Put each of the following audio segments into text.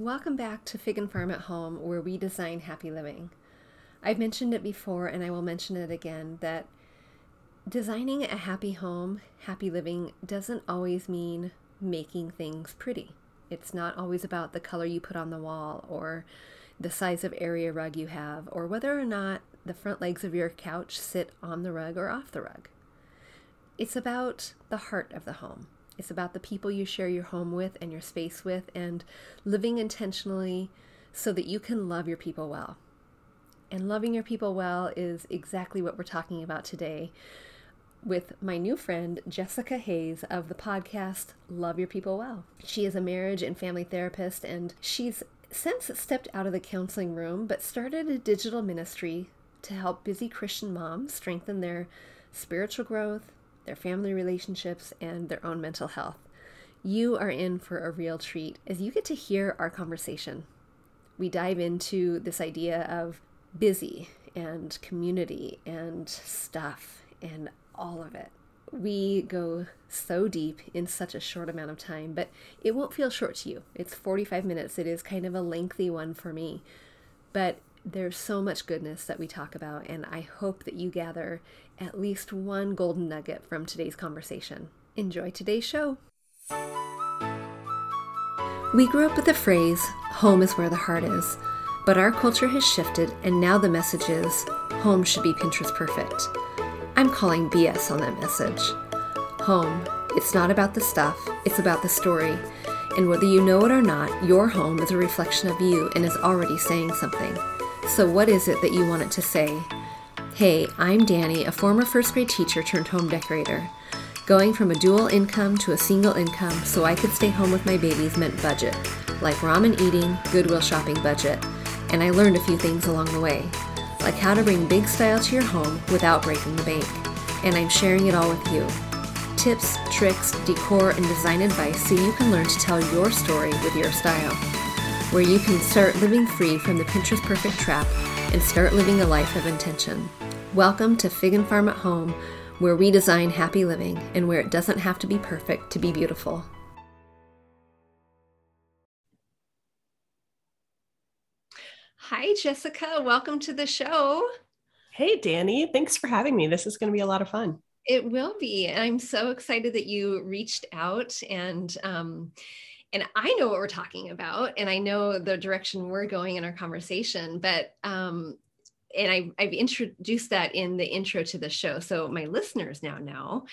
Welcome back to Fig and Farm at Home, where we design happy living. I've mentioned it before and I will mention it again that designing a happy home, happy living doesn't always mean making things pretty. It's not always about the color you put on the wall or the size of area rug you have or whether or not the front legs of your couch sit on the rug or off the rug. It's about the heart of the home. It's about the people you share your home with and your space with and living intentionally so that you can love your people well. And loving your people well is exactly what we're talking about today with my new friend, Jessica Hayes of the podcast, Love Your People Well. She is a marriage and family therapist, and she's since stepped out of the counseling room, but started a digital ministry to help busy Christian moms strengthen their spiritual growth, their family relationships, and their own mental health. You are in for a real treat as you get to hear our conversation. We dive into this idea of busy and community and stuff and all of it. We go so deep in such a short amount of time, but it won't feel short to you. It's 45 minutes. It is kind of a lengthy one for me, but there's so much goodness that we talk about, and I hope that you gather at least one golden nugget from today's conversation. Enjoy today's show. We grew up with the phrase, home is where the heart is, but our culture has shifted, and now the message is, home should be Pinterest perfect. I'm calling BS on that message. Home, it's not about the stuff, it's about the story, and whether you know it or not, your home is a reflection of you and is already saying something. So what is it that you want it to say? Hey, I'm Danny, a former first grade teacher turned home decorator. Going from a dual income to a single income so I could stay home with my babies meant budget, like ramen eating, Goodwill shopping budget, and I learned a few things along the way, like how to bring big style to your home without breaking the bank, and I'm sharing it all with you. Tips, tricks, decor, and design advice so you can learn to tell your story with your style, where you can start living free from the Pinterest perfect trap and start living a life of intention. Welcome to Fig and Farm at Home, where we design happy living and where it doesn't have to be perfect to be beautiful. Hi, Jessica. Welcome to the show. Hey, Danny. Thanks for having me. This is going to be a lot of fun. It will be. And I'm so excited that you reached out, and I know what we're talking about, and I know the direction we're going in our conversation, but, and I've introduced that in the intro to the show, so my listeners now know,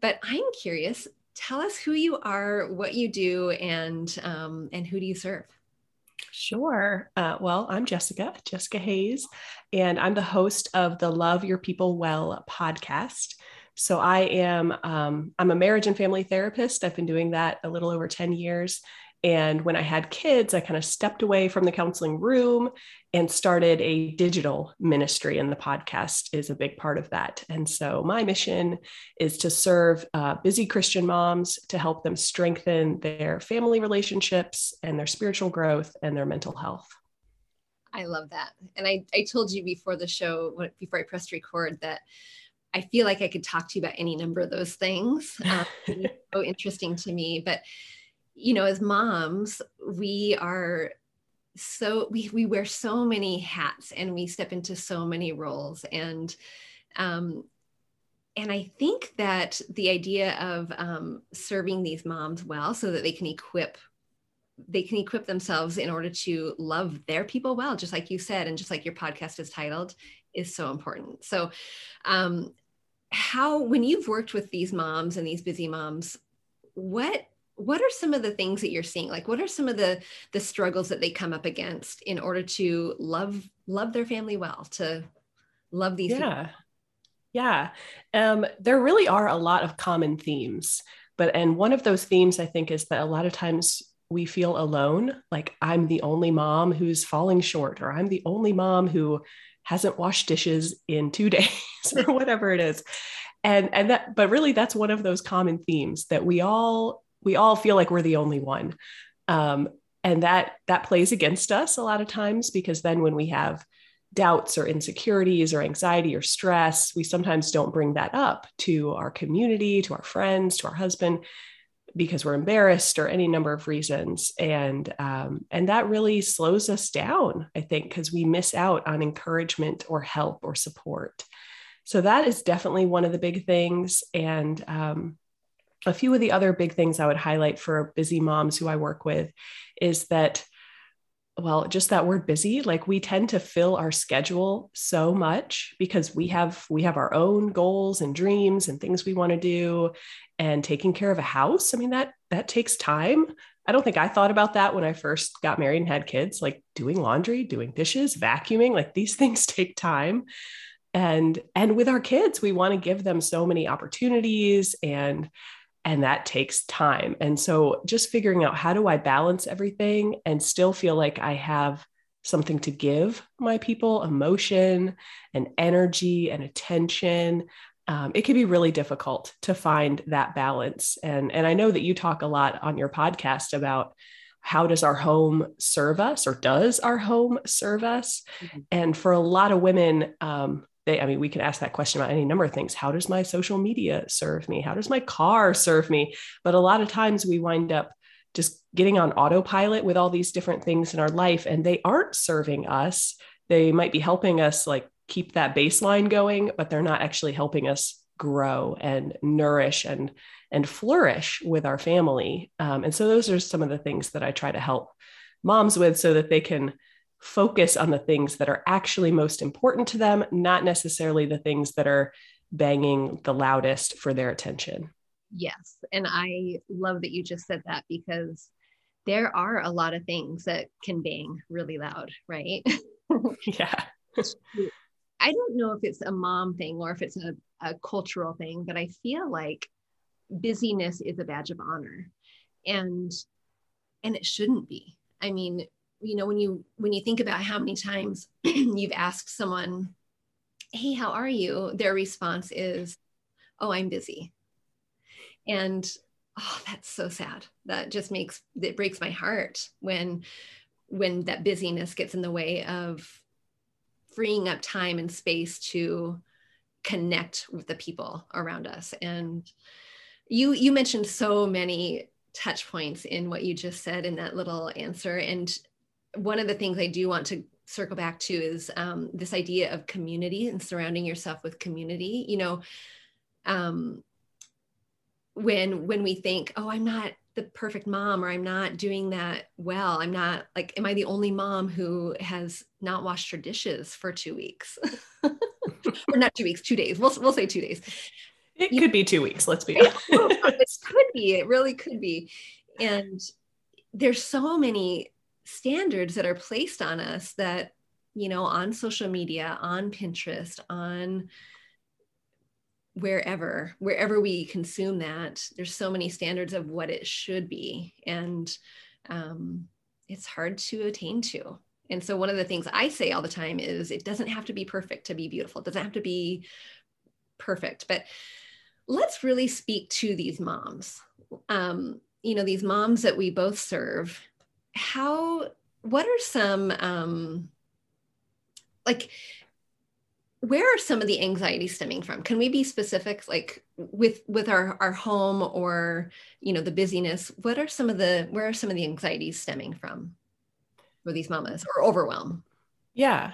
but I'm curious, tell us who you are, what you do, and who do you serve? Sure. Well, I'm Jessica Hayes, and I'm the host of the Love Your People Well podcast. So I am, I'm a marriage and family therapist. I've been doing that a little over 10 years. And when I had kids, I kind of stepped away from the counseling room and started a digital ministry. And the podcast is a big part of that. And so my mission is to serve busy Christian moms to help them strengthen their family relationships and their spiritual growth and their mental health. I love that. And I told you before the show, before I pressed record, that I feel like I could talk to you about any number of those things. It's so interesting to me, but you know, as moms, we are so, we wear so many hats and we step into so many roles. And I think that the idea of serving these moms well, so that they can equip themselves in order to love their people well, just like you said, and just like your podcast is titled, is so important. So, when you've worked with these moms and these busy moms, what are some of the things that you're seeing? Like, what are some of the struggles that they come up against in order to love their family well, to love these people? Yeah. There really are a lot of common themes, and one of those themes I think is that a lot of times we feel alone. Like, I'm the only mom who's falling short, or I'm the only mom who hasn't washed dishes in 2 days or whatever it is. And that, but really that's one of those common themes that we all feel like we're the only one. And that plays against us a lot of times, because then when we have doubts or insecurities or anxiety or stress, we sometimes don't bring that up to our community, to our friends, to our husband, because we're embarrassed or any number of reasons. And that really slows us down, I think, because we miss out on encouragement or help or support. So that is definitely one of the big things. And a few of the other big things I would highlight for busy moms who I work with is that, well, just that word busy, like we tend to fill our schedule so much because we have our own goals and dreams and things we want to do, and taking care of a house. I mean, that takes time. I don't think I thought about that when I first got married and had kids, like doing laundry, doing dishes, vacuuming, like these things take time. And with our kids, we want to give them so many opportunities, and that takes time. And so just figuring out, how do I balance everything and still feel like I have something to give my people, emotion and energy and attention. It can be really difficult to find that balance. And I know that you talk a lot on your podcast about how does our home serve us, or does our home serve us? Mm-hmm. And for a lot of women, we can ask that question about any number of things. How does my social media serve me? How does my car serve me? But a lot of times we wind up just getting on autopilot with all these different things in our life, and they aren't serving us. They might be helping us like keep that baseline going, but they're not actually helping us grow and nourish and flourish with our family. And so those are some of the things that I try to help moms with, so that they can focus on the things that are actually most important to them, not necessarily the things that are banging the loudest for their attention. Yes. And I love that you just said that, because there are a lot of things that can bang really loud, right? Yeah. I don't know if it's a mom thing or if it's a cultural thing, but I feel like busyness is a badge of honor, and it shouldn't be. I mean, you know, when you think about how many times you've asked someone, "Hey, how are you?" Their response is, "Oh, I'm busy." And oh, that's so sad. That just breaks my heart when that busyness gets in the way of freeing up time and space to connect with the people around us. And you mentioned so many touch points in what you just said in that little answer. And one of the things I do want to circle back to is this idea of community and surrounding yourself with community. You know, when we think, oh, I'm not the perfect mom, or I'm not doing that well. I'm not, like, am I the only mom who has not washed her dishes for 2 weeks? Or not 2 weeks, 2 days. We'll say 2 days. It could be 2 weeks. Let's be honest. It could be. It really could be. And there's so many standards that are placed on us that, you know, on social media, on Pinterest, on wherever we consume that, there's so many standards of what it should be. And it's hard to attain to. And so one of the things I say all the time is it doesn't have to be perfect to be beautiful. It doesn't have to be perfect, but let's really speak to these moms. You know, these moms that we both serve, what are some, where are some of the anxieties stemming from? Can we be specific, like with our home, or, you know, the busyness? Where are some of the anxieties stemming from for these mamas, or overwhelm? Yeah.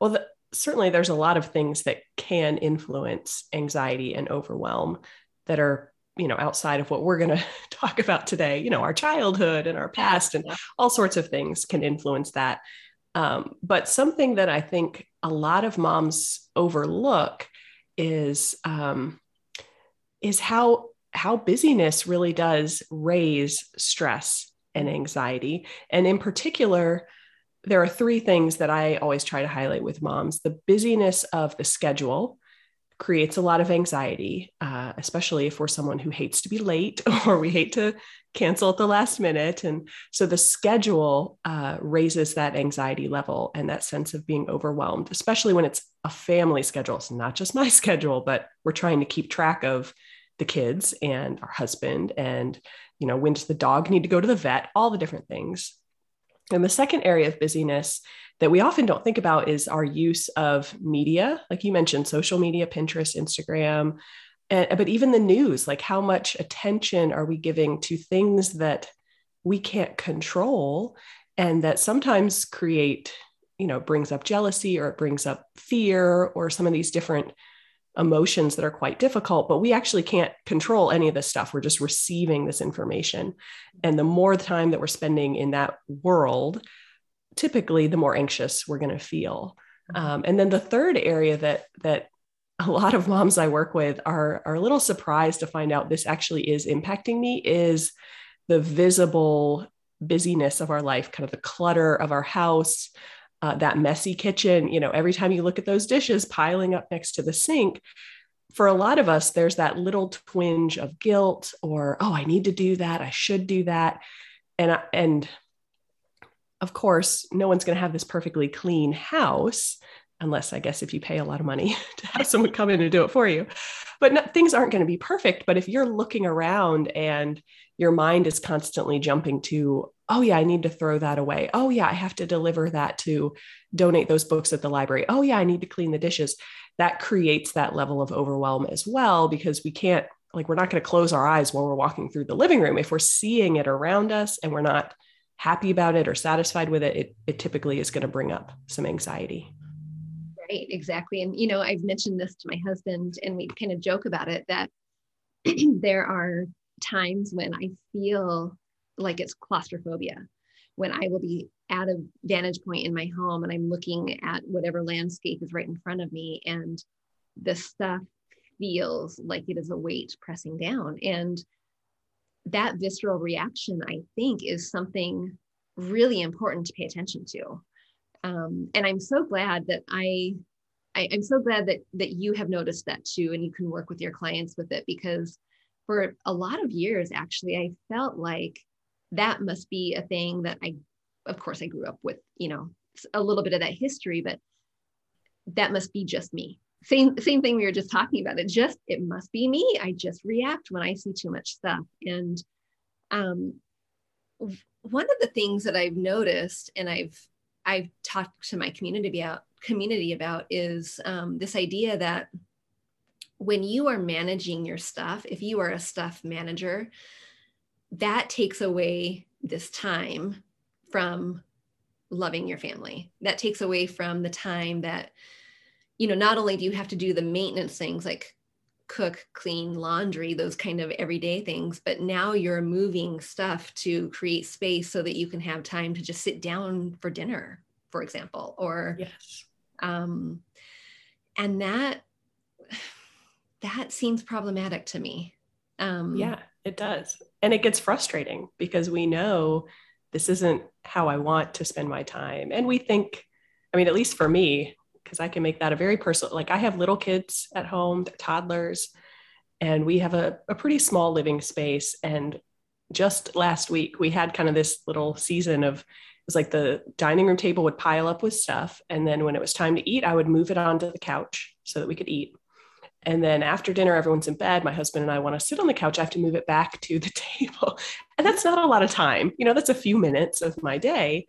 Well, certainly there's a lot of things that can influence anxiety and overwhelm that are, you know, outside of what we're going to talk about today. You know, our childhood and our past and all sorts of things can influence that. But something that I think a lot of moms overlook is how busyness really does raise stress and anxiety. And in particular, there are three things that I always try to highlight with moms. The busyness of the schedule creates a lot of anxiety, especially if we're someone who hates to be late, or we hate to cancel at the last minute. And so the schedule raises that anxiety level and that sense of being overwhelmed, especially when it's a family schedule. It's not just my schedule, but we're trying to keep track of the kids and our husband and, you know, when does the dog need to go to the vet, all the different things. And the second area of busyness that we often don't think about is our use of media. Like you mentioned, social media, Pinterest, Instagram, But even the news, like how much attention are we giving to things that we can't control and that sometimes create, you know, brings up jealousy or it brings up fear or some of these different emotions that are quite difficult, but we actually can't control any of this stuff. We're just receiving this information. And the more time that we're spending in that world, typically the more anxious we're going to feel. And then the third area that a lot of moms I work with are a little surprised to find out this actually is impacting me is the visible busyness of our life, kind of the clutter of our house, that messy kitchen. You know, every time you look at those dishes piling up next to the sink, for a lot of us, there's that little twinge of guilt or, oh, I need to do that. I should do that. And of course, no one's going to have this perfectly clean house, unless I guess if you pay a lot of money to have someone come in and do it for you, but no, things aren't going to be perfect. But if you're looking around and your mind is constantly jumping to, oh yeah, I need to throw that away. Oh yeah, I have to deliver that to donate those books at the library. Oh yeah, I need to clean the dishes. That creates that level of overwhelm as well, because we can't, like, we're not going to close our eyes while we're walking through the living room. If we're seeing it around us and we're not happy about it or satisfied with it, it typically is going to bring up some anxiety. Right, exactly. And, you know, I've mentioned this to my husband and we kind of joke about it, that there are times when I feel like it's claustrophobia, when I will be at a vantage point in my home and I'm looking at whatever landscape is right in front of me. And the stuff feels like it is a weight pressing down. And that visceral reaction, I think, is something really important to pay attention to. And I'm so glad that I'm so glad that you have noticed that too, and you can work with your clients with it, because for a lot of years, actually, I felt like that must be a thing that of course I grew up with, you know, a little bit of that history, but that must be just me. Same thing we were just talking about. It must be me. I just react when I see too much stuff. And one of the things that I've noticed, and I've talked to my community about is this idea that when you are managing your stuff, if you are a stuff manager, that takes away this time from loving your family. That takes away from the time that, you know, not only do you have to do the maintenance things like cook, clean, laundry, those kind of everyday things, but now you're moving stuff to create space so that you can have time to just sit down for dinner, for example, or, yes. And that seems problematic to me. Yeah, it does. And it gets frustrating because we know this isn't how I want to spend my time. And we think, I mean, at least for me, because I can make that a very personal, like I have little kids at home, toddlers, and we have a pretty small living space. And just last week we had kind of this little season of, it was like the dining room table would pile up with stuff. And then when it was time to eat, I would move it onto the couch so that we could eat. And then after dinner, everyone's in bed. My husband and I want to sit on the couch. I have to move it back to the table. And that's not a lot of time. You know, that's a few minutes of my day.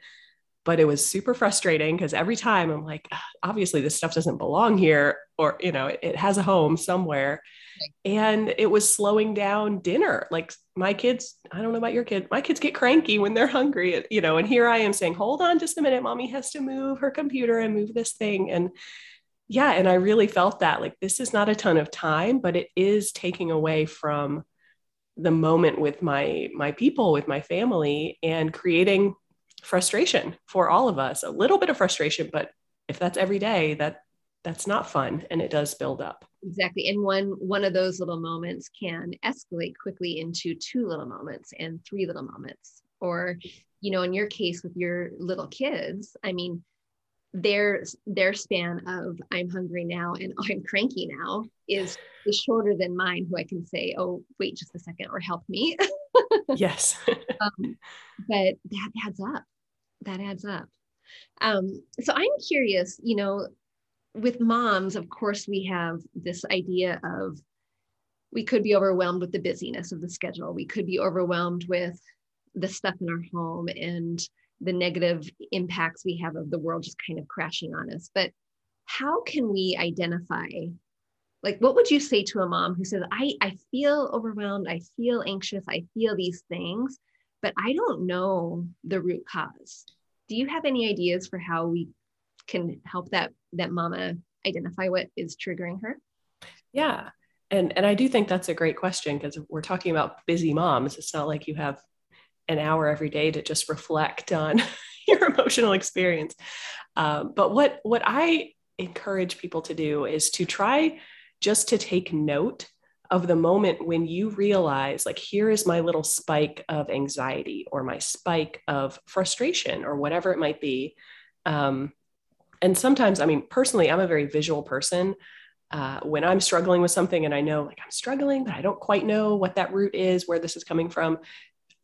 But it was super frustrating because every time I'm like, obviously this stuff doesn't belong here, or, you know, it has a home somewhere. Right. And it was slowing down dinner. Like my kids, I don't know about your kid, my kids get cranky when they're hungry, you know, and here I am saying, hold on just a minute, mommy has to move her computer and move this thing. And yeah. And I really felt that, like, this is not a ton of time, but it is taking away from the moment with my people, with my family, and creating frustration for all of us, a little bit of frustration, but if that's every day, that's not fun. And it does build up. Exactly. And one of those little moments can escalate quickly into two little moments and three little moments, or, you know, in your case with your little kids, I mean, their span of I'm hungry now and I'm cranky now is shorter than mine, who I can say, oh, wait just a second, or help me. Yes. But that adds up. That adds up. So I'm curious, you know, with moms, of course, we have this idea of, we could be overwhelmed with the busyness of the schedule. We could be overwhelmed with the stuff in our home and the negative impacts we have of the world just kind of crashing on us. But how can we identify Like, what would you say to a mom who says, I feel overwhelmed, I feel anxious, I feel these things, but I don't know the root cause? Do you have any ideas for how we can help that mama identify what is triggering her? Yeah. And I do think that's a great question, because we're talking about busy moms. It's not like you have an hour every day to just reflect on your emotional experience. But what I encourage people to do is to try just to take note of the moment when you realize, like, here is my little spike of anxiety or my spike of frustration or whatever it might be. And sometimes, I mean, personally, I'm a very visual person. When I'm struggling with something and I know, like, I'm struggling, but I don't quite know what that root is, where this is coming from,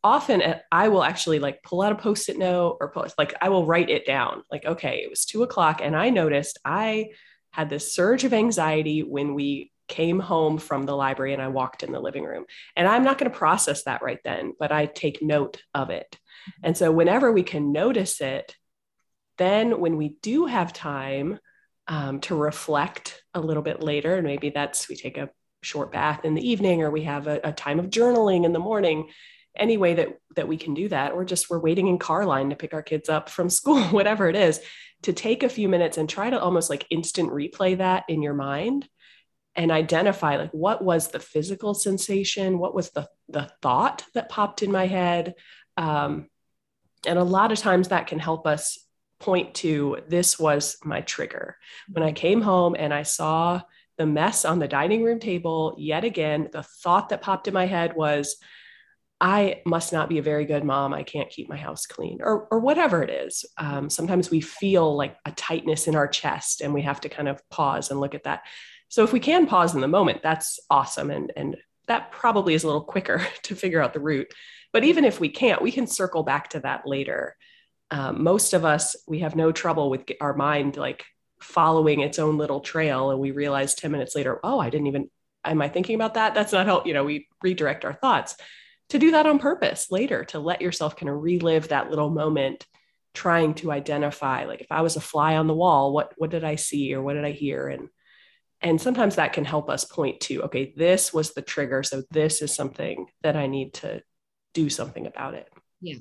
often I will actually, like, pull out a Post-it note or I will write it down. Like, okay, it was 2:00 and I noticed I had this surge of anxiety when we came home from the library and I walked in the living room. And I'm not going to process that right then, but I take note of it. And so whenever we can notice it, then when we do have time to reflect a little bit later, and maybe that's, we take a short bath in the evening, or we have a time of journaling in the morning, any way that we can do that, or just we're waiting in car line to pick our kids up from school, whatever it is, to take a few minutes and try to almost like instant replay that in your mind and identify, like, what was the physical sensation? What was the thought that popped in my head? And a lot of times that can help us point to, this was my trigger. When I came home and I saw the mess on the dining room table, yet again, the thought that popped in my head was, I must not be a very good mom. I can't keep my house clean, or whatever it is. Sometimes we feel like a tightness in our chest and we have to kind of pause and look at that. So if we can pause in the moment, that's awesome. And that probably is a little quicker to figure out the root. But even if we can't, we can circle back to that later. Most of us, we have no trouble with our mind, like, following its own little trail. And we realize 10 minutes later, oh, am I thinking about that? That's not how, we redirect our thoughts. To do that on purpose later, to let yourself kind of relive that little moment, trying to identify, like, if I was a fly on the wall, what did I see or what did I hear? And sometimes that can help us point to, okay, this was the trigger. So this is something that I need to do something about it. Yeah.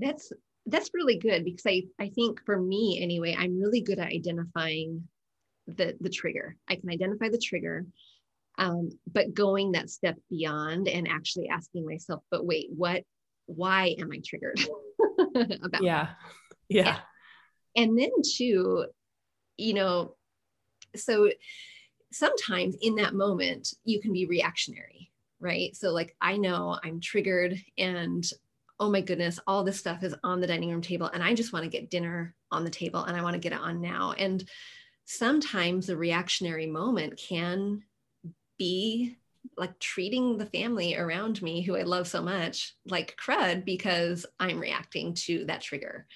That's really good, because I think for me anyway, I'm really good at identifying the trigger. I can identify the trigger, but going that step beyond and actually asking myself, but wait, why am I triggered about? Yeah. Yeah. And then too, so sometimes in that moment you can be reactionary, right? So, like, I know I'm triggered and, oh my goodness, all this stuff is on the dining room table and I just want to get dinner on the table and I want to get it on now. And sometimes the reactionary moment can be like treating the family around me who I love so much like crud because I'm reacting to that trigger.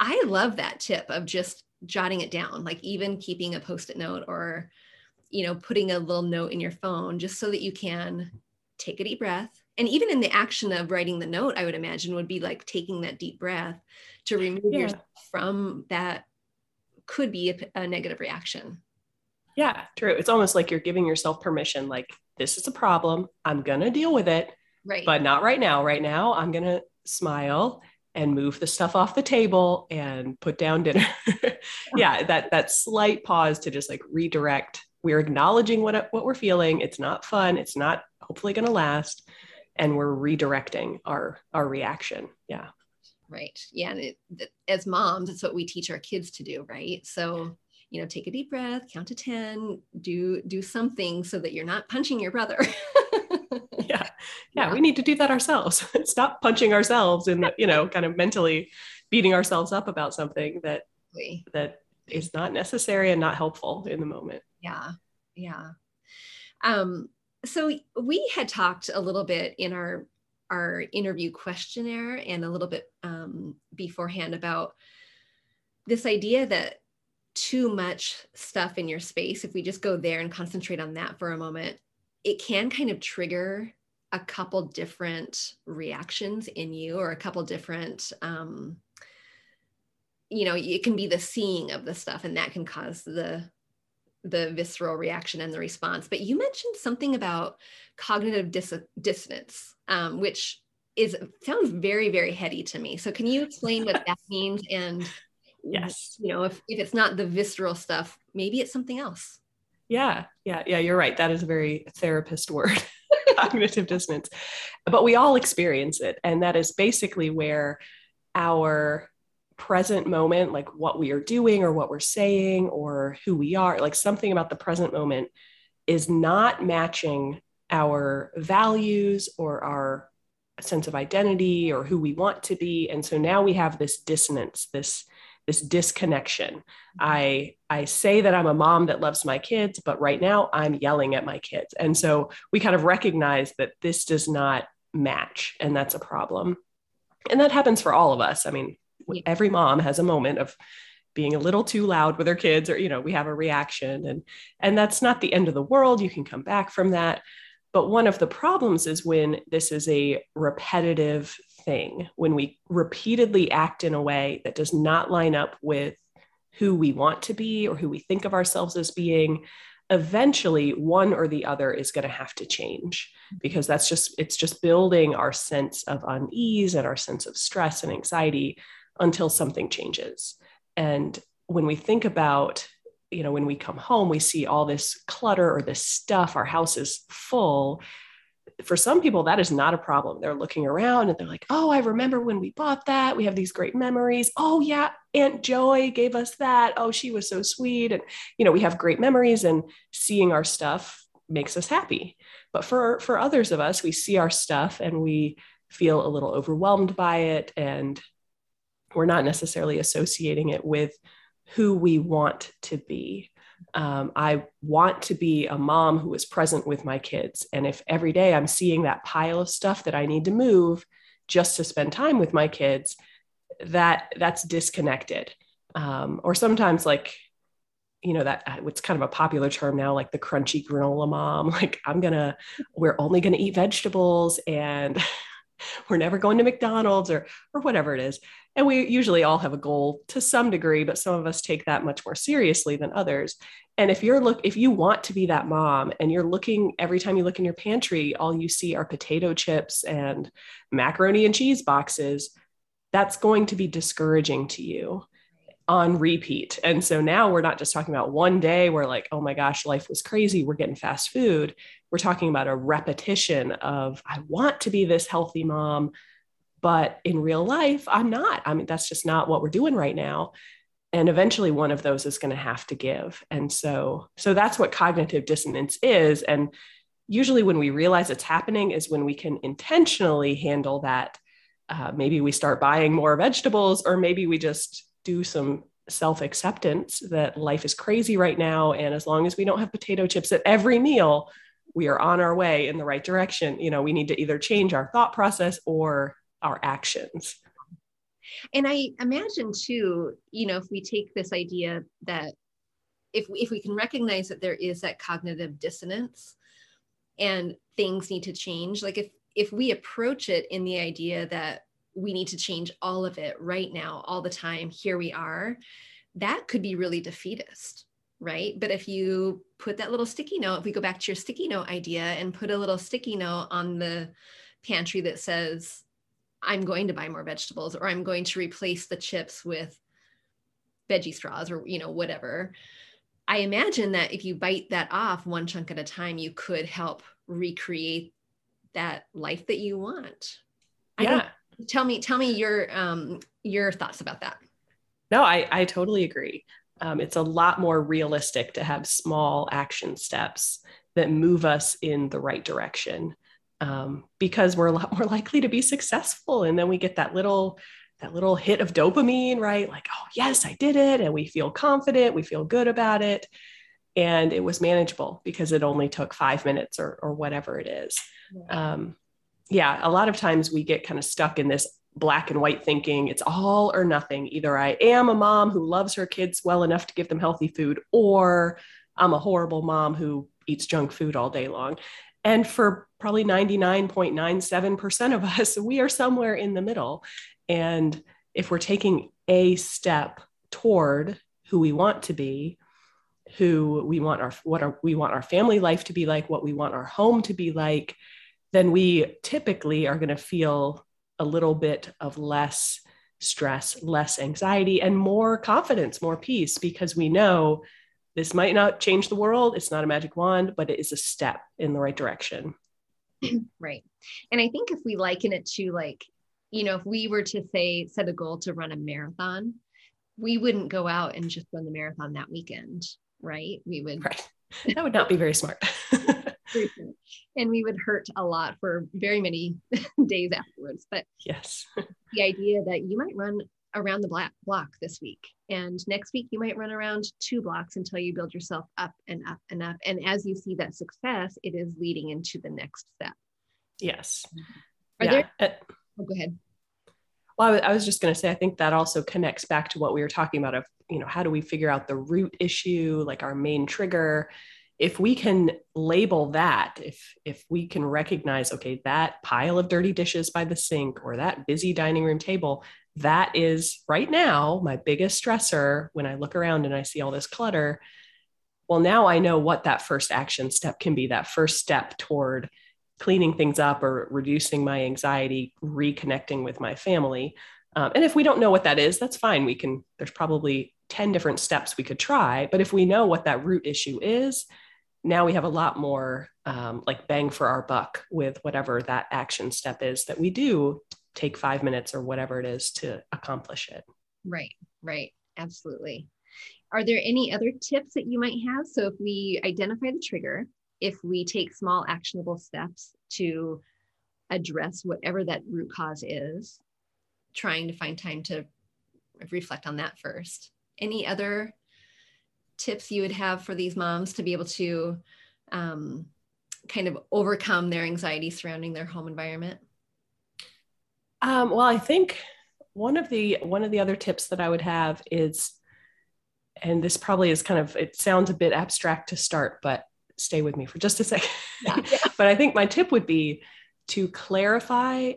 I love that tip of just jotting it down, like even keeping a Post-it note or, putting a little note in your phone just so that you can take a deep breath. And even in the action of writing the note, I would imagine would be like taking that deep breath to remove yourself from that could be a negative reaction. Yeah, true. It's almost like you're giving yourself permission, like, this is a problem. I'm going to deal with it, right? But not right now. Right now, I'm going to smile and move the stuff off the table and put down dinner. Yeah, that slight pause to just like redirect. We're acknowledging what we're feeling. It's not fun. It's not hopefully going to last. And we're redirecting our reaction. Yeah. Right. Yeah. And as moms, it's what we teach our kids to do, right? So, take a deep breath, count to 10, do something so that you're not punching your brother. Yeah. We need to do that ourselves. Stop punching ourselves and, kind of mentally beating ourselves up about something that is not necessary and not helpful in the moment. Yeah. Yeah. So we had talked a little bit in our interview questionnaire and a little bit beforehand about this idea that too much stuff in your space, if we just go there and concentrate on that for a moment, it can kind of trigger a couple different reactions in you, or a couple different, it can be the seeing of the stuff, and that can cause the the visceral reaction and the response. But you mentioned something about cognitive dissonance, which sounds very, very heady to me. So can you explain what that means? And yes, you know, if it's not the visceral stuff, maybe it's something else. Yeah. You're right. That is a very therapist word, cognitive dissonance, but we all experience it. And that is basically where our present moment, like what we are doing or what we're saying or who we are, like something about the present moment is not matching our values or our sense of identity or who we want to be. And so now we have this dissonance, this disconnection. I say that I'm a mom that loves my kids, but right now I'm yelling at my kids. And so we kind of recognize that this does not match, and that's a problem. And that happens for all of us. I mean, every mom has a moment of being a little too loud with her kids, or, you know, we have a reaction, and that's not the end of the world. You can come back from that. But one of the problems is when this is a repetitive thing, when we repeatedly act in a way that does not line up with who we want to be or who we think of ourselves as being. Eventually one or the other is going to have to change, because it's just building our sense of unease and our sense of stress and anxiety until something changes. And when we think about, you know, when we come home, we see all this clutter or this stuff, our house is full. For some people, that is not a problem. They're looking around and they're like, oh, I remember when we bought that. We have these great memories. Oh yeah, Aunt Joy gave us that. Oh, she was so sweet. And, you know, we have great memories, and seeing our stuff makes us happy. But for others of us, we see our stuff and we feel a little overwhelmed by it. And we're not necessarily associating it with who we want to be. I want to be a mom who is present with my kids. And if every day I'm seeing that pile of stuff that I need to move just to spend time with my kids, that's disconnected. Or sometimes, like, you know, that it's kind of a popular term now, like the crunchy granola mom, like we're only going to eat vegetables and we're never going to McDonald's or whatever it is. And we usually all have a goal to some degree, but some of us take that much more seriously than others. And if you want to be that mom and you're looking, every time you look in your pantry, all you see are potato chips and macaroni and cheese boxes, that's going to be discouraging to you on repeat. And so now we're not just talking about one day where, like, oh my gosh, life was crazy, we're getting fast food. We're talking about a repetition of, I want to be this healthy mom, but in real life, I'm not. I mean, that's just not what we're doing right now. And eventually one of those is going to have to give. And so that's what cognitive dissonance is. And usually when we realize it's happening is when we can intentionally handle that. Maybe we start buying more vegetables, or maybe we just do some self-acceptance that life is crazy right now. And as long as we don't have potato chips at every meal, we are on our way in the right direction. You know, we need to either change our thought process or our actions. And I imagine too, you know, if we take this idea that if we can recognize that there is that cognitive dissonance and things need to change, like if we approach it in the idea that we need to change all of it right now, all the time, here we are, that could be really defeatist, right? But if you put that little sticky note, if we go back to your sticky note idea and put a little sticky note on the pantry that says, I'm going to buy more vegetables, or I'm going to replace the chips with veggie straws, or, you know, whatever. I imagine that if you bite that off one chunk at a time, you could help recreate that life that you want. Yeah. Tell me your thoughts about that. No, I totally agree. It's a lot more realistic to have small action steps that move us in the right direction. Because we're a lot more likely to be successful. And then we get that little hit of dopamine, right? Like, oh yes, I did it. And we feel confident, we feel good about it. And it was manageable because it only took 5 minutes or whatever it is. Yeah. A lot of times we get kind of stuck in this black and white thinking. It's all or nothing. Either I am a mom who loves her kids well enough to give them healthy food, or I'm a horrible mom who eats junk food all day long. And for probably 99.97% of us, we are somewhere in the middle. And if we're taking a step toward who we want to be, who we want our, we want our family life to be like, what we want our home to be like, then we typically are going to feel a little bit of less stress, less anxiety, and more confidence, more peace, because we know this might not change the world. It's not a magic wand, but it is a step in the right direction. Right. And I think if we liken it to, like, you know, if we were to say, set a goal to run a marathon, we wouldn't go out and just run the marathon that weekend, right? We would. Right. That would not be very smart. And we would hurt a lot for very many days afterwards. But yes, the idea that you might run around the block this week, and next week you might run around 2 blocks until you build yourself up and up and up. And as you see that success, it is leading into the next step. Yes. Go ahead. Well, I was just going to say, I think that also connects back to what we were talking about of, you know, how do we figure out the root issue, like our main trigger? If we can label that, if we can recognize, okay, that pile of dirty dishes by the sink or that busy dining room table, that is right now my biggest stressor when I look around and I see all this clutter. Well, now I know what that first action step can be, that first step toward cleaning things up or reducing my anxiety, reconnecting with my family. And if we don't know what that is, that's fine. We can, there's probably 10 different steps we could try, but if we know what that root issue is, now we have a lot more like bang for our buck with whatever that action step is that we do take 5 minutes or whatever it is to accomplish it. Right. Right. Absolutely. Are there any other tips that you might have? So if we identify the trigger, if we take small actionable steps to address whatever that root cause is, trying to find time to reflect on that first. Any other tips you would have for these moms to be able to kind of overcome their anxiety surrounding their home environment? Well, I think one of the other tips that I would have is, and this probably is kind of, it sounds a bit abstract to start, but stay with me for just a second. Yeah. But I think my tip would be to clarify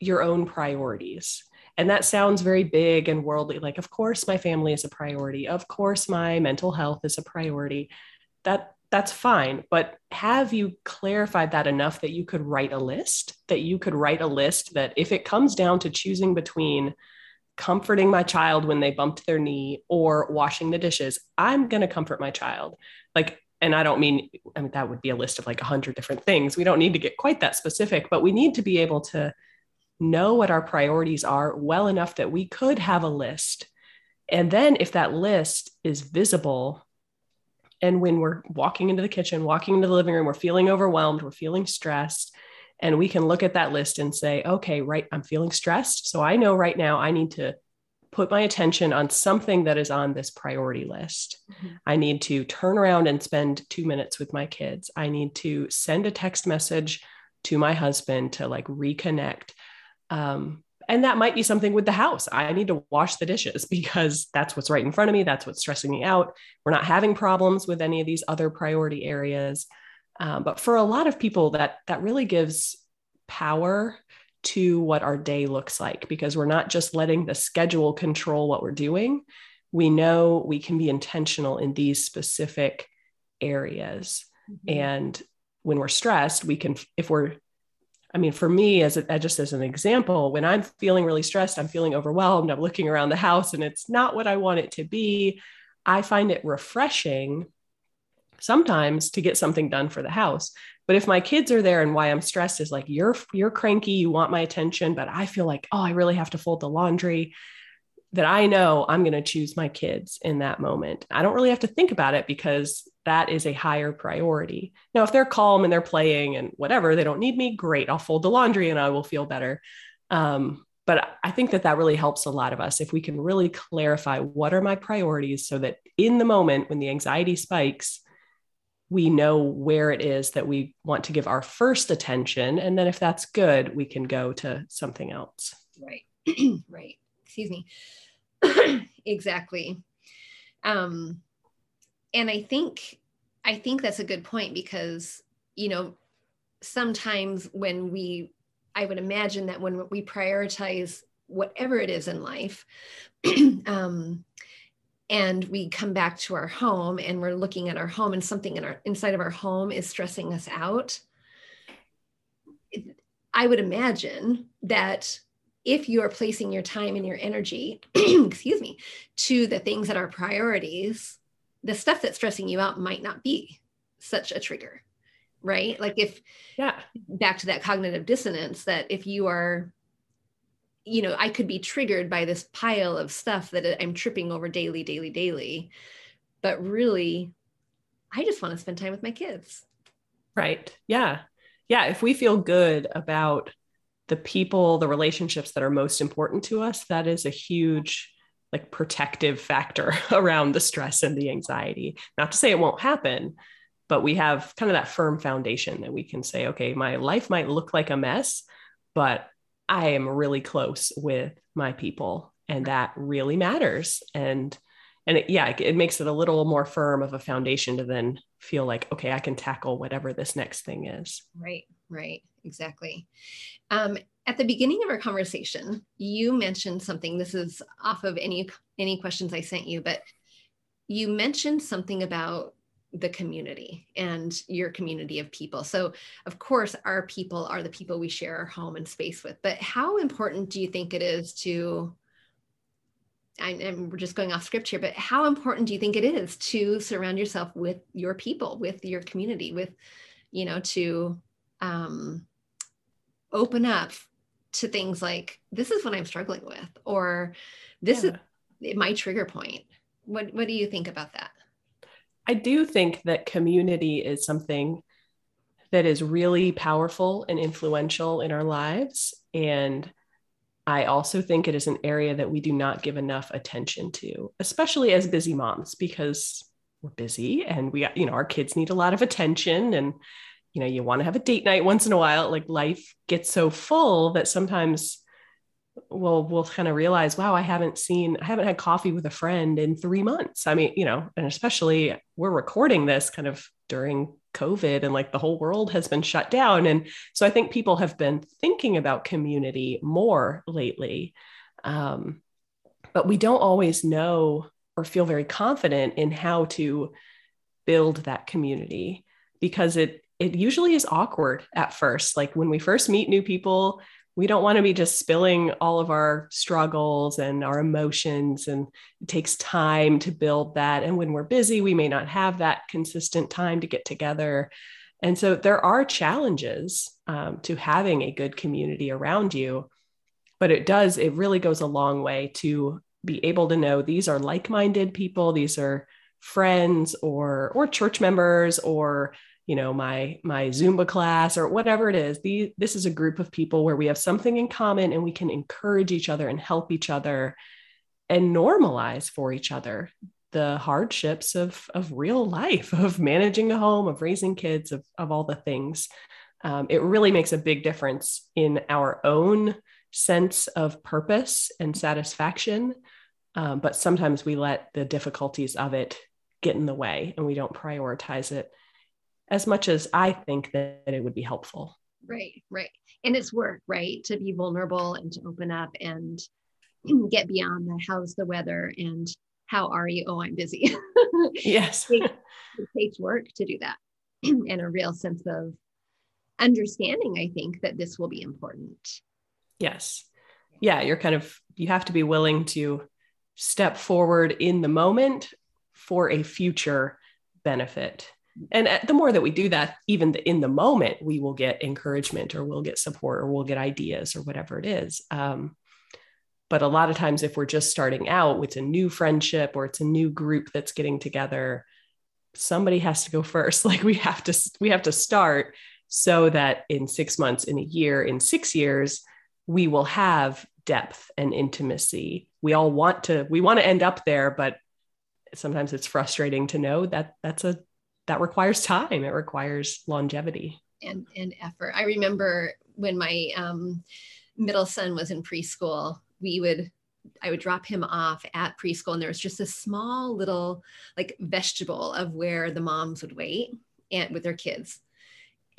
your own priorities. And that sounds very big and worldly. Like, of course, my family is a priority. Of course, my mental health is a priority. That's fine. But have you clarified that enough that you could write a list, that if it comes down to choosing between comforting my child when they bumped their knee or washing the dishes, I'm going to comfort my child. And I mean, that would be a list of like 100 different things. We don't need to get quite that specific, but we need to be able to know what our priorities are well enough that we could have a list. And then if that list is visible, and when we're walking into the kitchen, walking into the living room, we're feeling overwhelmed, we're feeling stressed, and we can look at that list and say, okay, right, I'm feeling stressed. So I know right now I need to put my attention on something that is on this priority list. Mm-hmm. I need to turn around and spend 2 minutes with my kids. I need to send a text message to my husband to like reconnect. And that might be something with the house. I need to wash the dishes because that's what's right in front of me. That's what's stressing me out. We're not having problems with any of these other priority areas. But for a lot of people, that really gives power to what our day looks like, because we're not just letting the schedule control what we're doing. We know we can be intentional in these specific areas. Mm-hmm. And when we're stressed, we can, for me, just as an example, when I'm feeling really stressed, I'm feeling overwhelmed, I'm looking around the house and it's not what I want it to be. I find it refreshing sometimes to get something done for the house. But if my kids are there and why I'm stressed is like, you're cranky, you want my attention, but I feel like, oh, I really have to fold the laundry, that I know I'm going to choose my kids in that moment. I don't really have to think about it because that is a higher priority. Now, if they're calm and they're playing and whatever, they don't need me, great, I'll fold the laundry and I will feel better. But I think that really helps a lot of us if we can really clarify what are my priorities so that in the moment when the anxiety spikes, we know where it is that we want to give our first attention. And then if that's good, we can go to something else. Right. Right. Excuse me. Exactly. And I think that's a good point because, you know, sometimes I would imagine that when we prioritize whatever it is in life, and we come back to our home and we're looking at our home and something in our inside of our home is stressing us out, I would imagine that if you are placing your time and your energy, excuse me, to the things that are priorities, the stuff that's stressing you out might not be such a trigger, right? Like if, yeah, back to that cognitive dissonance, that if you are, you know, I could be triggered by this pile of stuff that I'm tripping over daily, but really, I just want to spend time with my kids. Right. Yeah. Yeah. If we feel good about the people, the relationships that are most important to us, that is a huge, like, protective factor around the stress and the anxiety. Not to say it won't happen, but we have kind of that firm foundation that we can say, okay, my life might look like a mess, but I am really close with my people and that really matters. And it makes it a little more firm of a foundation to then feel like, okay, I can tackle whatever this next thing is. Right. Exactly. At the beginning of our conversation, you mentioned something. This is off of any questions I sent you, but you mentioned something about the community and your community of people. So of course, our people are the people we share our home and space with, but how important do you think it is to, and we're just going off script here, but how important do you think it is to surround yourself with your people, with your community, with, you know, to open up to things like, this is what I'm struggling with, or this is my trigger point. What do you think about that? I do think that community is something that is really powerful and influential in our lives. And I also think it is an area that we do not give enough attention to, especially as busy moms, because we're busy and we, you know, our kids need a lot of attention, and, you know, you want to have a date night once in a while. Like, life gets so full that sometimes we'll kind of realize, wow, I haven't had coffee with a friend in 3 months. I mean, you know, and especially we're recording this kind of during COVID and like the whole world has been shut down. And so I think people have been thinking about community more lately. But we don't always know or feel very confident in how to build that community, because it usually is awkward at first. Like when we first meet new people, we don't want to be just spilling all of our struggles and our emotions, and it takes time to build that. And when we're busy, we may not have that consistent time to get together. And so there are challenges to having a good community around you, but it really goes a long way to be able to know these are like-minded people. These are friends or church members, or, you know, my Zumba class or whatever it is. This is a group of people where we have something in common and we can encourage each other and help each other and normalize for each other the hardships of real life, of managing a home, of raising kids, of all the things. It really makes a big difference in our own sense of purpose and satisfaction. But sometimes we let the difficulties of it get in the way and we don't prioritize it as much as I think that it would be helpful. Right. And it's work, right? To be vulnerable and to open up and get beyond the how's the weather and how are you? Oh, I'm busy. Yes. It takes work to do that, and a real sense of understanding, I think, that this will be important. Yes. Yeah. You have to be willing to step forward in the moment for a future benefit. And the more that we do that, even in the moment, we will get encouragement, or we'll get support, or we'll get ideas, or whatever it is. But a lot of times, if we're just starting out, it's a new friendship or it's a new group that's getting together, somebody has to go first. Like we have to start, so that in 6 months, in a year, in 6 years, we will have depth and intimacy. We want to end up there, but sometimes it's frustrating to know that that requires time. It requires longevity and effort. I remember when my middle son was in preschool, I would drop him off at preschool, and there was just a small little like vegetable of where the moms would wait and with their kids.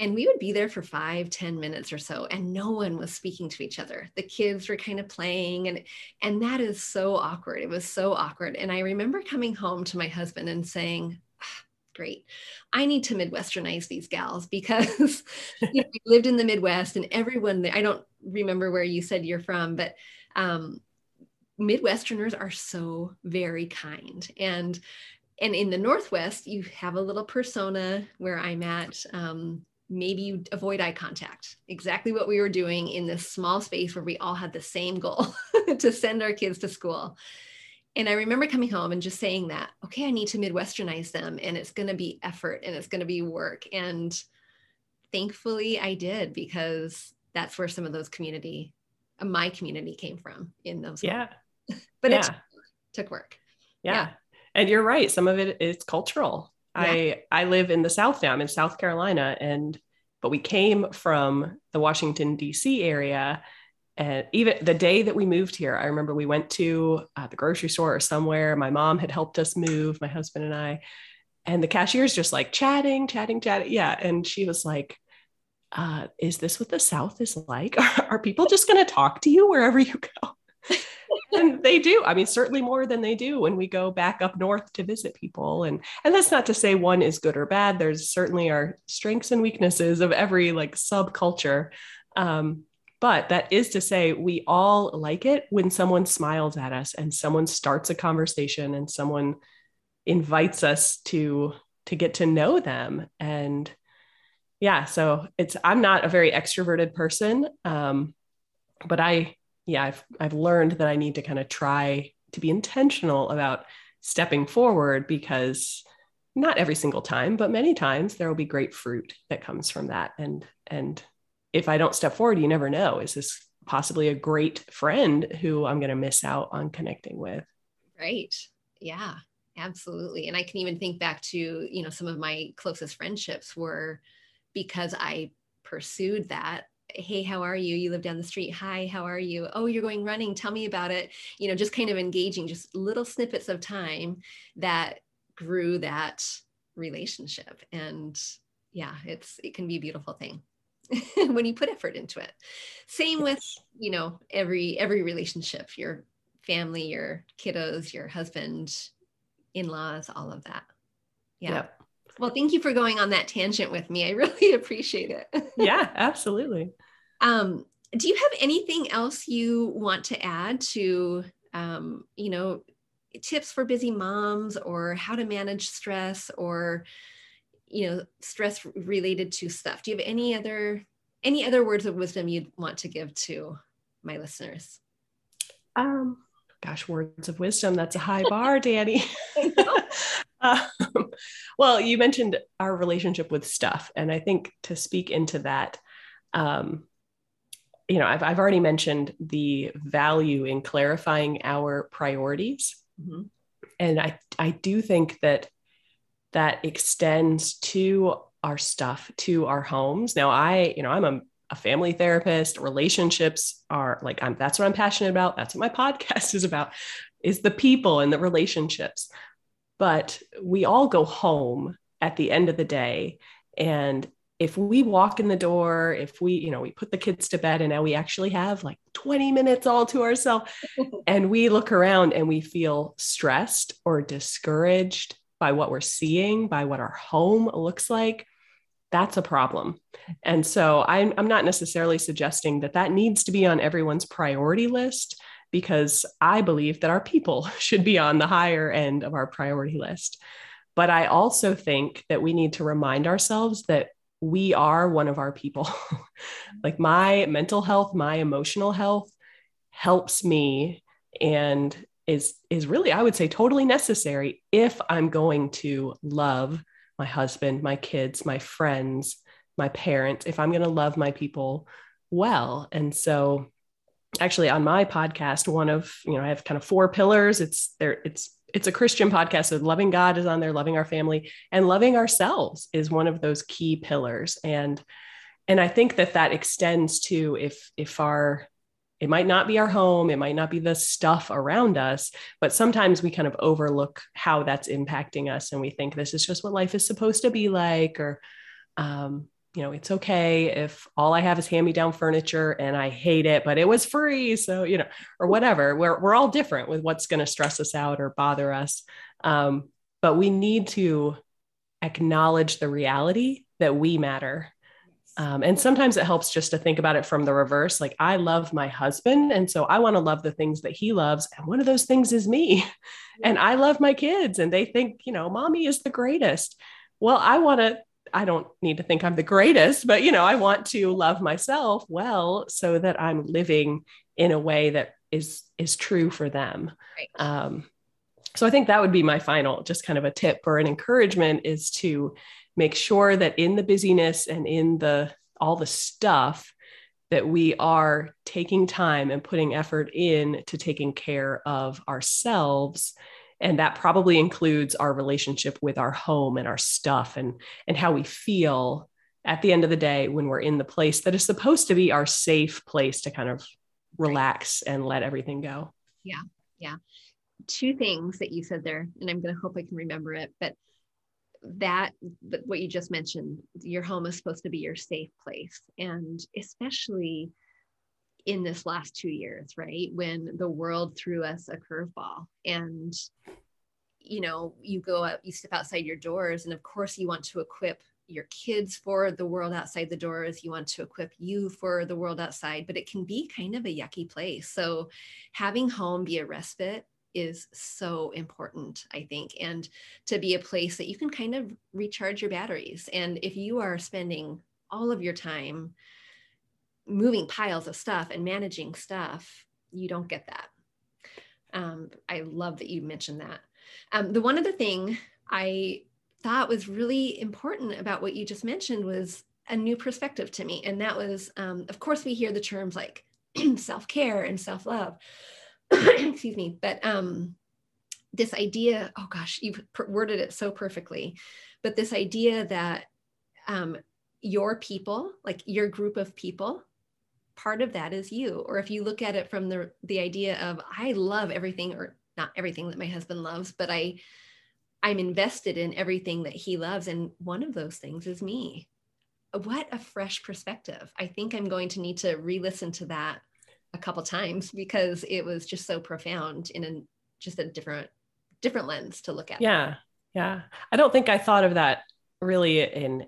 And we would be there for 5-10 minutes or so, and no one was speaking to each other. The kids were kind of playing, and that is so awkward. It was so awkward. And I remember coming home to my husband and saying, great, I need to Midwesternize these gals, because you know, we lived in the Midwest, and everyone, I don't remember where you said you're from, but Midwesterners are so very kind. And in the Northwest, you have a little persona where I'm at. Maybe you avoid eye contact, exactly what we were doing in this small space where we all had the same goal to send our kids to school. And I remember coming home and just saying that, okay, I need to Midwesternize them, and it's going to be effort and it's going to be work. And thankfully I did, because that's where some of those community, my community came from in those. Yeah. But it took work. Yeah. And you're right. Some of it is cultural. Yeah. I live in the South now. I'm in South Carolina, but we came from the Washington DC area. And even the day that we moved here, I remember we went to the grocery store or somewhere. My mom had helped us move, my husband and I, and the cashier's just like chatting. Yeah. And she was like, is this what the South is like? Are people just going to talk to you wherever you go? And they do. I mean, certainly more than they do when we go back up north to visit people. And that's not to say one is good or bad. There's certainly our strengths and weaknesses of every like subculture. But that is to say, we all like it when someone smiles at us and someone starts a conversation and someone invites us to get to know them. And yeah, so I'm not a very extroverted person. But I've learned that I need to kind of try to be intentional about stepping forward, because not every single time, but many times there will be great fruit that comes from that. And if I don't step forward, you never know, is this possibly a great friend who I'm going to miss out on connecting with? Right. Yeah, absolutely. And I can even think back to, you know, some of my closest friendships were because I pursued that. Hey, how are you? You live down the street. Hi, how are you? Oh, you're going running. Tell me about it. You know, just kind of engaging, just little snippets of time that grew that relationship. And yeah, it can be a beautiful thing when you put effort into it. Same with, you know, every relationship, your family, your kiddos, your husband, in-laws, all of that. Yeah. Yep. Well, thank you for going on that tangent with me. I really appreciate it. Yeah, absolutely. Do you have anything else you want to add to, you know, tips for busy moms, or how to manage stress, or, you know, stress related to stuff? Do you have any other words of wisdom you'd want to give to my listeners? Gosh, words of wisdom. That's a high bar, Danny. Well, you mentioned our relationship with stuff. And I think to speak into that, you know, I've already mentioned the value in clarifying our priorities. Mm-hmm. And I do think that extends to our stuff, to our homes. Now I'm a family therapist. Relationships are like, that's what I'm passionate about. That's what my podcast is about, is the people and the relationships. But we all go home at the end of the day. And if we walk in the door, if we, you know, we put the kids to bed, and now we actually have like 20 minutes all to ourselves, and we look around and we feel stressed or discouraged by what we're seeing, by what our home looks like, that's a problem. And so I'm not necessarily suggesting that needs to be on everyone's priority list, because I believe that our people should be on the higher end of our priority list. But I also think that we need to remind ourselves that we are one of our people. Like, my mental health, my emotional health helps me, and is really, I would say, totally necessary if I'm going to love my husband, my kids, my friends, my parents, if I'm going to love my people well. And so actually on my podcast, I have kind of 4 pillars. It's a Christian podcast. So loving God is on there, loving our family, and loving ourselves is one of those key pillars. And I think that extends to, it might not be our home, it might not be the stuff around us, but sometimes we kind of overlook how that's impacting us. And we think this is just what life is supposed to be like, or, you know, it's okay if all I have is hand-me-down furniture and I hate it, but it was free. So, you know, or whatever, we're all different with what's going to stress us out or bother us. But we need to acknowledge the reality that we matter. And sometimes it helps just to think about it from the reverse. Like, I love my husband, and so I want to love the things that he loves. And one of those things is me. And I love my kids, and they think, you know, mommy is the greatest. Well, I don't need to think I'm the greatest, but, you know, I want to love myself well so that I'm living in a way that is true for them. Right. So I think that would be my final, just kind of a tip or an encouragement, is to make sure that in the busyness and in the, all the stuff, that we are taking time and putting effort in to taking care of ourselves. And that probably includes our relationship with our home and our stuff, and how we feel at the end of the day when we're in the place that is supposed to be our safe place to kind of relax and let everything go. Yeah. Yeah. Two things that you said there, and I'm going to hope I can remember it, but what you just mentioned, your home is supposed to be your safe place. And especially in this last 2 years, right? When the world threw us a curveball, and, you know, you step outside your doors, and of course you want to equip your kids for the world outside the doors. You want to equip you for the world outside, but it can be kind of a yucky place. So having home be a respite is so important, I think, and to be a place that you can kind of recharge your batteries. And if you are spending all of your time moving piles of stuff and managing stuff, you don't get that. I love that you mentioned that. The one other thing I thought was really important about what you just mentioned was a new perspective to me. And that was, of course, we hear the terms like self-care and self-love. Excuse me, but this idea, oh gosh, you've worded it so perfectly, but this idea that your people, like your group of people, part of that is you. Or if you look at it from the idea of, I love everything, or not everything that my husband loves, but I'm invested in everything that he loves. And one of those things is me. What a fresh perspective. I think I'm going to need to re-listen to that a couple times, because it was just so profound in just a different lens to look at. Yeah. Yeah. I don't think I thought of that really and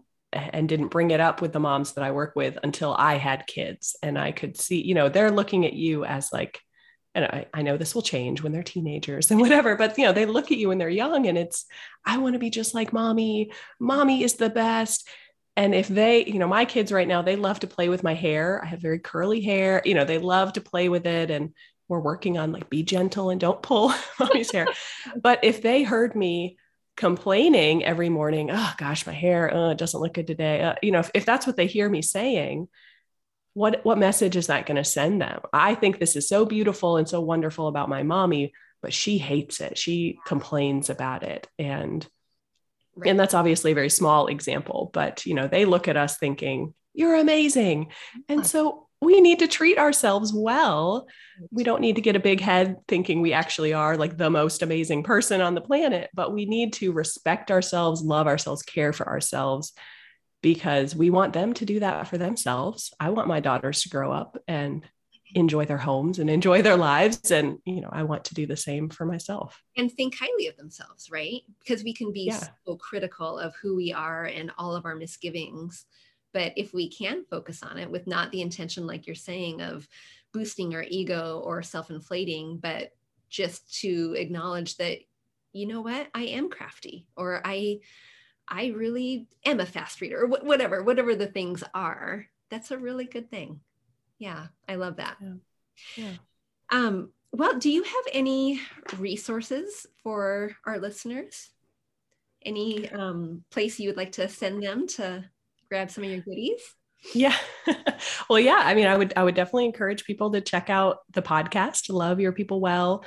didn't bring it up with the moms that I work with until I had kids, and I could see, you know, they're looking at you as like, and I know this will change when they're teenagers and whatever, but, you know, they look at you when they're young, and it's, I want to be just like mommy. Mommy is the best. And if they, you know, my kids right now, they love to play with my hair. I have very curly hair, you know, they love to play with it. And we're working on like, be gentle and don't pull mommy's hair. But if they heard me complaining every morning, oh gosh, my hair, it doesn't look good today. You know, if that's what they hear me saying, what message is that going to send them? I think this is so beautiful and so wonderful about my mommy, but she hates it. She complains about it. And that's obviously a very small example, but, you know, they look at us thinking, you're amazing. And so we need to treat ourselves well. We don't need to get a big head thinking we actually are like the most amazing person on the planet, but we need to respect ourselves, love ourselves, care for ourselves, because we want them to do that for themselves. I want my daughters to grow up and enjoy their homes and enjoy their lives. And, you know, I want to do the same for myself. And think highly of themselves, right? Because we can be so critical of who we are and all of our misgivings. But if we can focus on it with not the intention, like you're saying, of boosting our ego or self-inflating, but just to acknowledge that, you know what, I am crafty, or I really am a fast reader, or whatever the things are, that's a really good thing. Yeah, I love that. Yeah. Yeah. Well, do you have any resources for our listeners? Any place you would like to send them to grab some of your goodies? Yeah. Well, yeah. I mean, I would definitely encourage people to check out the podcast, Love Your People Well.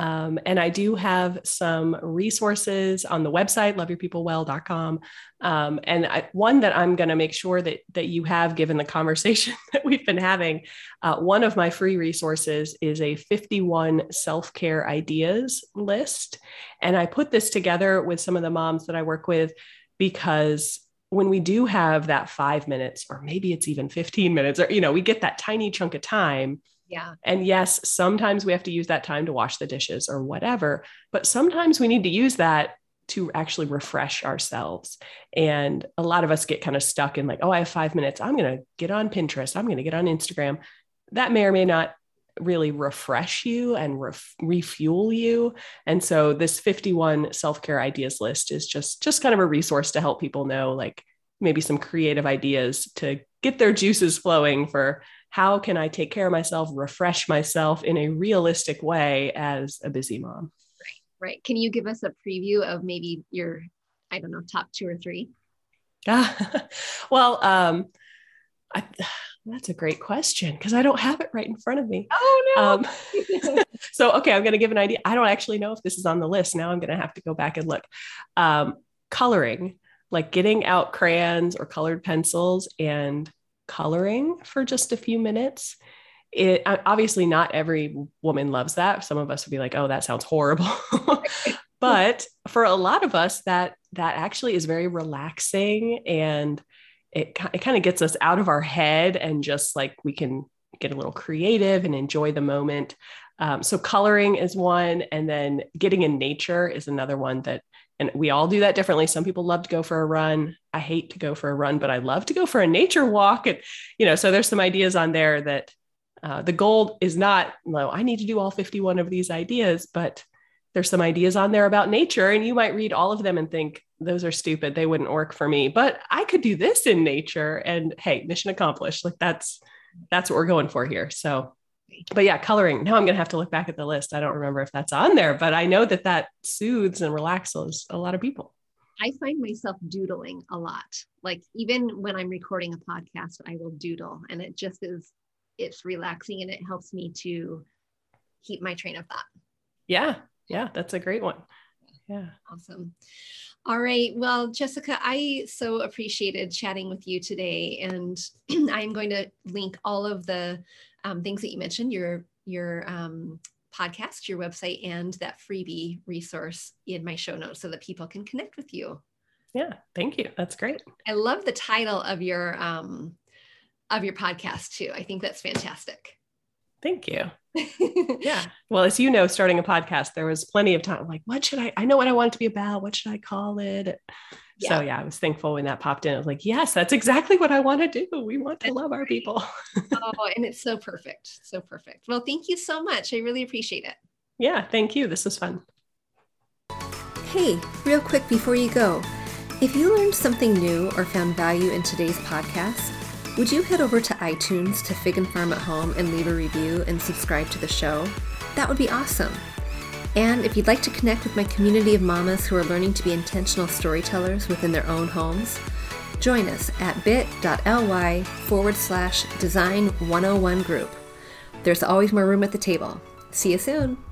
And I do have some resources on the website, loveyourpeoplewell.com. And one that I'm going to make sure that you have, given the conversation that we've been having, one of my free resources is a 51 self-care ideas list. And I put this together with some of the moms that I work with, because when we do have that 5 minutes, or maybe it's even 15 minutes, or, you know, we get that tiny chunk of time. Yeah. And yes, sometimes we have to use that time to wash the dishes or whatever, but sometimes we need to use that to actually refresh ourselves. And a lot of us get kind of stuck in like, oh, I have 5 minutes. I'm going to get on Pinterest. I'm going to get on Instagram. That may or may not really refresh you and refuel you. And so this 51 self-care ideas list is just kind of a resource to help people know, like, maybe some creative ideas to get their juices flowing for how can I take care of myself, refresh myself in a realistic way as a busy mom. Right. Can you give us a preview of maybe your, I don't know, top 2 or 3? Well, that's a great question because I don't have it right in front of me. Oh no. So, okay, I'm going to give an idea. I don't actually know if this is on the list. Now I'm going to have to go back and look. Coloring, like getting out crayons or colored pencils and coloring for just a few minutes. It obviously not every woman loves that. Some of us would be like, oh, that sounds horrible. But for a lot of us, that actually is very relaxing, and it kind of gets us out of our head and just like we can get a little creative and enjoy the moment. So coloring is one, and then getting in nature is another one that, and we all do that differently. Some people love to go for a run. I hate to go for a run, but I love to go for a nature walk. And, you know, so there's some ideas on there that the goal is not, no, I need to do all 51 of these ideas, but there's some ideas on there about nature, and you might read all of them and think, those are stupid. They wouldn't work for me, but I could do this in nature, and hey, mission accomplished. Like that's what we're going for here. So, but yeah, coloring. Now I'm going to have to look back at the list. I don't remember if that's on there, but I know that soothes and relaxes a lot of people. I find myself doodling a lot. Like even when I'm recording a podcast, I will doodle, and it just is, it's relaxing, and it helps me to keep my train of thought. Yeah. Yeah. That's a great one. Yeah. Awesome. All right. Well, Jessica, I so appreciated chatting with you today, and I'm going to link all of the things that you mentioned, your podcast, your website, and that freebie resource in my show notes so that people can connect with you. Yeah. Thank you. That's great. I love the title of your podcast too. I think that's fantastic. Thank you. Yeah. Well, as you know, starting a podcast, there was plenty of time. Like, what should I know what I want it to be about. What should I call it? Yeah. So yeah, I was thankful when that popped in. I was like, yes, that's exactly what I want to do. We want to love our people. Oh, and it's so perfect. So perfect. Well, thank you so much. I really appreciate it. Yeah. Thank you. This was fun. Hey, real quick before you go, if you learned something new or found value in today's podcast, would you head over to iTunes to Fig and Farm at Home and leave a review and subscribe to the show? That would be awesome. And if you'd like to connect with my community of mamas who are learning to be intentional storytellers within their own homes, join us at bit.ly/design101 group. There's always more room at the table. See you soon.